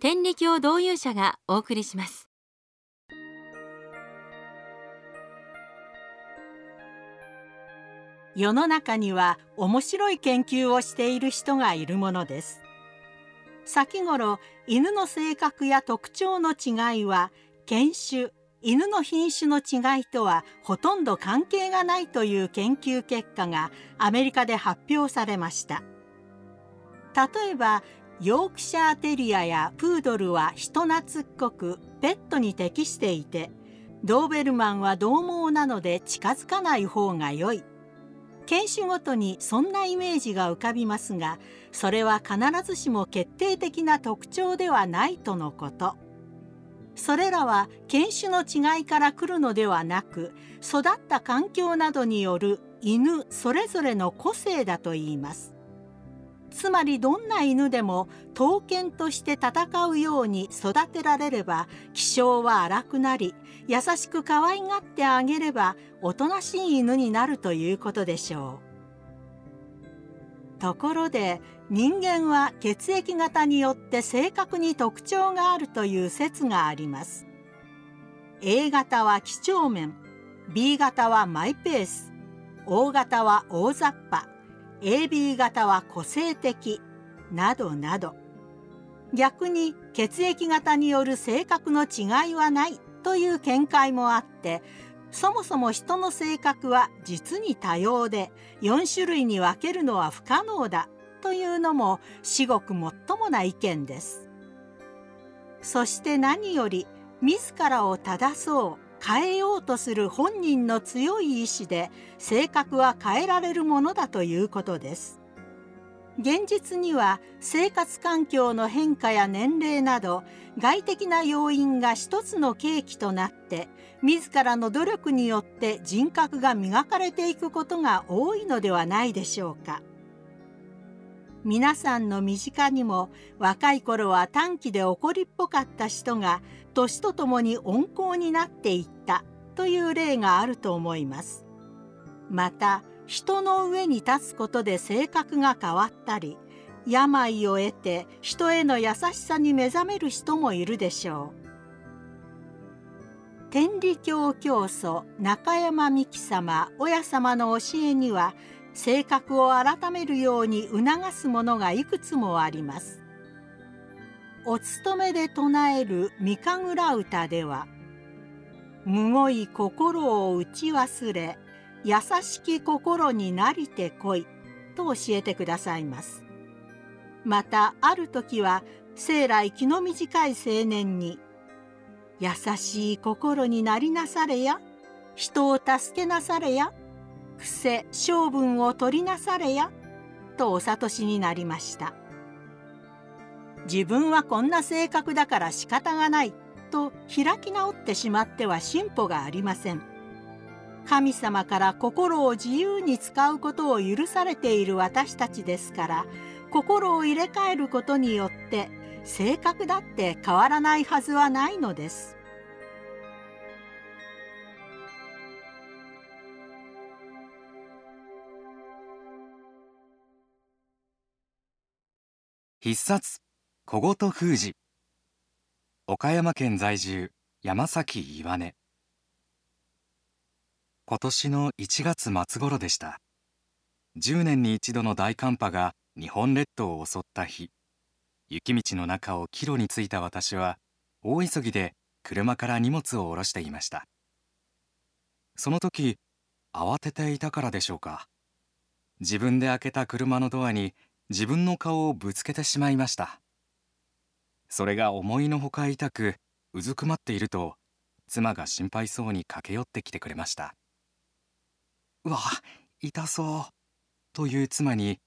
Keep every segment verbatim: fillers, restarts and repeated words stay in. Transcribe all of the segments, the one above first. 天理教導遊者がお送りします。世の中には面白い研究をしている人がいるものです。先頃、犬の性格や特徴の違いは犬種、犬の品種の違いとはほとんど関係がないという研究結果がアメリカで発表されました。例えばヨークシャーテリアやプードルは人懐っこくペットに適していて、ドーベルマンは獰猛なので近づかない方が良い。犬種ごとにそんなイメージが浮かびますが、それは必ずしも決定的な特徴ではないとのこと。それらは犬種の違いから来るのではなく、育った環境などによる犬それぞれの個性だといいます。つまりどんな犬でも闘犬として戦うように育てられれば気性は荒くなり、優しく可愛がってあげればおとなしい犬になるということでしょう。ところで人間は血液型によって性格に特徴があるという説があります。 エー 型は几帳面、 ビー 型はマイペース、 オー 型は大雑把、エービー 型は個性的などなど、逆に血液型による性格の違いはないという見解もあって、そもそも人の性格は実に多様でよん種類に分けるのは不可能だというのも至極もっともな意見です。そして何より自らを正そう、変えようとする本人の強い意志で性格は変えられるものだということです。現実には生活環境の変化や年齢など外的な要因が一つの契機となって、自らの努力によって人格が磨かれていくことが多いのではないでしょうか。皆さんの身近にも若い頃は短気で怒りっぽかった人が年とともに温厚になっていったという例があると思います。また人の上に立つことで性格が変わったり、病を得て人への優しさに目覚める人もいるでしょう。天理教教祖中山美紀様親様の教えには、性格を改めるように促すものがいくつもあります。お勤めで唱える御神楽歌では、むごい心を打ち忘れ、優しき心になりてこいと教えてくださいます。またある時は生来気の短い青年に、優しい心になりなされや、人を助けなされや、癖性分を取りなされやとお諭しになりました。自分はこんな性格だから仕方がないと開き直ってしまっては進歩がありません。神様から心を自由に使うことを許されている私たちですから、心を入れ替えることによって性格だって変わらないはずはないのです。必殺小言封じ。岡山県在住山崎岩根。今年のいちがつ末頃でした。じゅうねんに一度の大寒波が日本列島を襲った日、雪道の中を帰路に着いた私は大急ぎで車から荷物を下ろしていました。その時慌てていたからでしょうか、自分で開けた車のドアに自分の顔をぶつけてしまいました。それが思いのほか痛く、うずくまっていると妻が心配そうに駆け寄ってきてくれました。うわ、痛そうという妻に、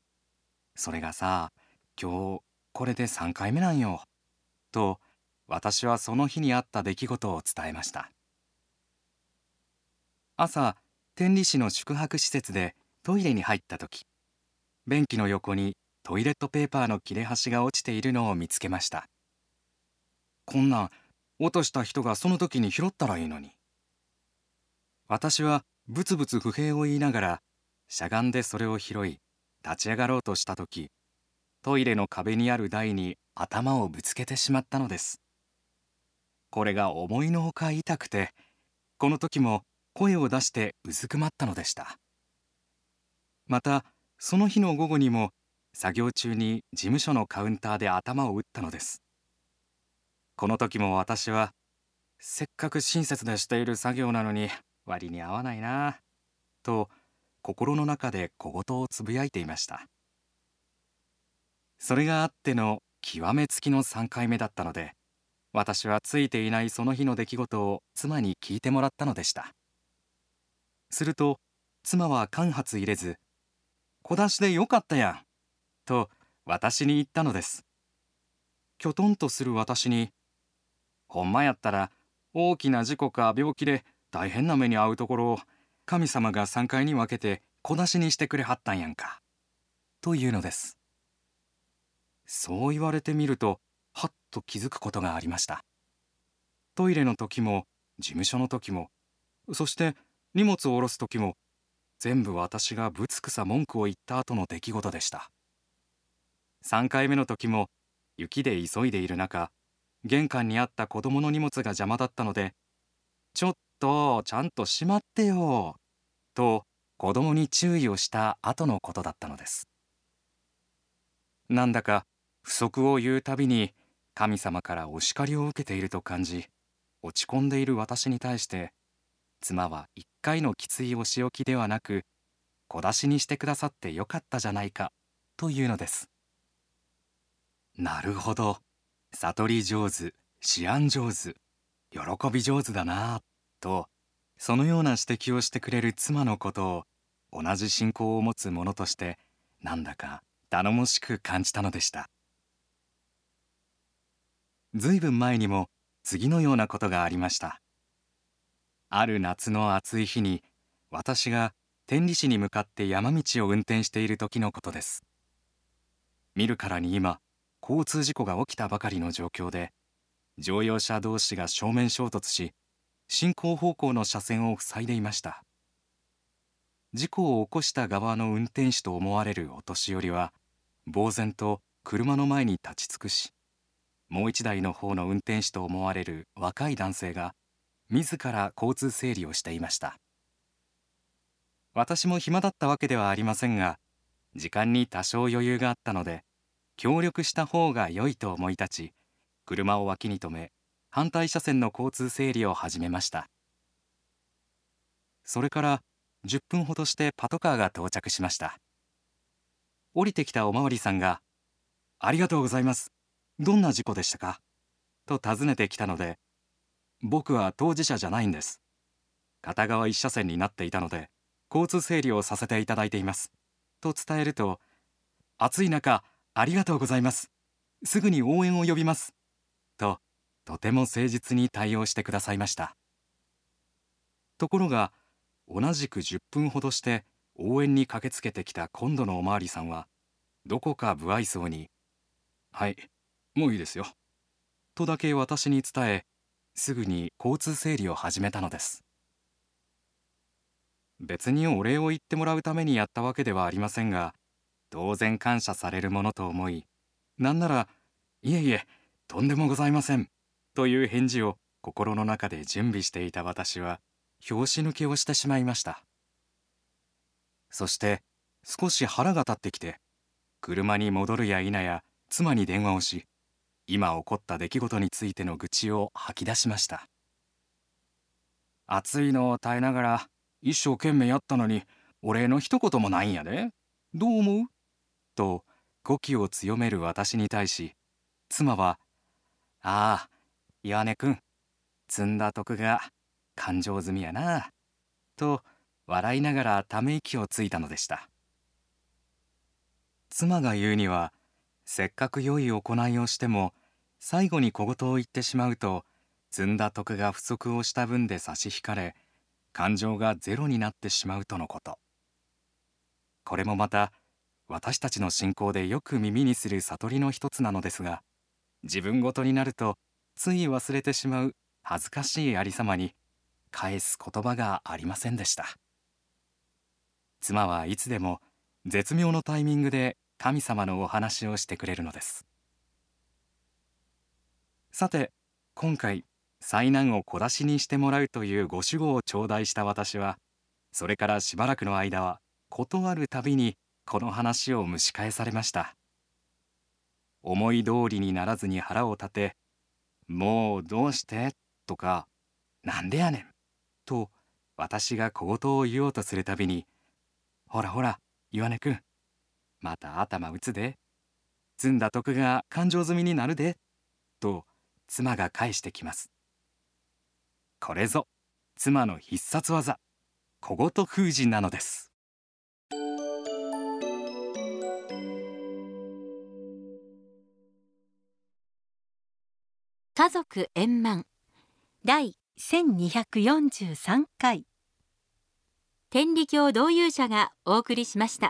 それがさ、今日これでさんかいめなんよと私はその日にあった出来事を伝えました。朝、天理市の宿泊施設でトイレに入った時、便器の横にトイレットペーパーの切れ端が落ちているのを見つけました。こんなん、落とした人がその時に拾ったらいいのに。私はブツブツ不平を言いながら、しゃがんでそれを拾い、立ち上がろうとした時、トイレの壁にある台に頭をぶつけてしまったのです。これが思いのほか痛くて、この時も声を出してうずくまったのでした。また、その日の午後にも、作業中に事務所のカウンターで頭を打ったのです。この時も私は、せっかく親切でしている作業なのに割に合わないなと心の中で小言をつぶやいていました。それがあっての極めつきのさんかいめだったので、私はついていないその日の出来事を妻に聞いてもらったのでした。すると、妻は間髪入れず、小出しでよかったやんと私に言ったのです。きょとんとする私に、ほんまやったら大きな事故か病気で大変な目に遭うところを神様がさんかいに分けて小出しにしてくれはったんやんか、というのです。そう言われてみると、はっと気づくことがありました。トイレの時も、事務所の時も、そして荷物を下ろす時も、全部私がぶつくさ文句を言った後の出来事でした。さんかいめの時も、雪で急いでいる中、玄関にあった子供の荷物が邪魔だったので、ちょっとちゃんとしまってよ、と子供に注意をした後のことだったのです。なんだか、不足を言うたびに神様からお叱りを受けていると感じ、落ち込んでいる私に対して、妻は一回のきついお仕置きではなく、小出しにしてくださってよかったじゃないか、というのです。なるほど、悟り上手、思案上手、喜び上手だなぁ、と、そのような指摘をしてくれる妻のことを、同じ信仰を持つ者として、なんだか頼もしく感じたのでした。ずいぶん前にも次のようなことがありました。ある夏の暑い日に、私が天理市に向かって山道を運転している時のことです。見るからに今、交通事故が起きたばかりの状況で、乗用車同士が正面衝突し、進行方向の車線を塞いでいました。事故を起こした側の運転手と思われるお年寄りは、呆然と車の前に立ち尽くし、もう一台の方の運転手と思われる若い男性が、自ら交通整理をしていました。私も暇だったわけではありませんが、時間に多少余裕があったので、協力した方が良いと思い立ち、車を脇に止め、反対車線の交通整理を始めました。それからじゅっぷんほどしてパトカーが到着しました。降りてきたおまわりさんが、ありがとうございます。どんな事故でしたかと尋ねてきたので、僕は当事者じゃないんです。片側一車線になっていたので、交通整理をさせていただいています。と伝えると、暑い中、ありがとうございます。すぐに応援を呼びます。と、とても誠実に対応してくださいました。ところが、同じくじゅっぷんほどして応援に駆けつけてきた今度のおまわりさんは、どこか不愛想に、はい。もういいですよ。とだけ私に伝え、すぐに交通整理を始めたのです。別にお礼を言ってもらうためにやったわけではありませんが、当然感謝されるものと思い、なんなら、いえいえ、とんでもございません、という返事を心の中で準備していた私は、拍子抜けをしてしまいました。そして、少し腹が立ってきて、車に戻るや否や、妻に電話をし、今起こった出来事についての愚痴を吐き出しました。暑いのを耐えながら一生懸命やったのにお礼の一言もないんやで。どう思う？と語気を強める私に対し、妻は、ああ、岩根君、積んだ徳が感情済みやな、と笑いながらため息をついたのでした。妻が言うには、せっかく良い行いをしても、最後に小言を言ってしまうと積んだ徳が不足をした分で差し引かれ、感情がゼロになってしまうとのこと。これもまた私たちの信仰でよく耳にする悟りの一つなのですが、自分ごとになるとつい忘れてしまう恥ずかしいありさまに返す言葉がありませんでした。妻はいつでも絶妙のタイミングで神様のお話をしてくれるのです。さて今回災難を小出しにしてもらうというご守護を頂戴した私は、それからしばらくの間は事あるたびにこの話を蒸し返されました。思い通りにならずに腹を立て、もうどうしてとか、なんでやねんと私が小言を言おうとするたびに、ほらほら岩根くん、また頭打つで、積んだ徳が感情済みになるでと妻が返してきます。これぞ妻の必殺技、小言封じなのです。家族円満第せんにひゃくよんじゅうさん回、天理教導遊者がお送りしました。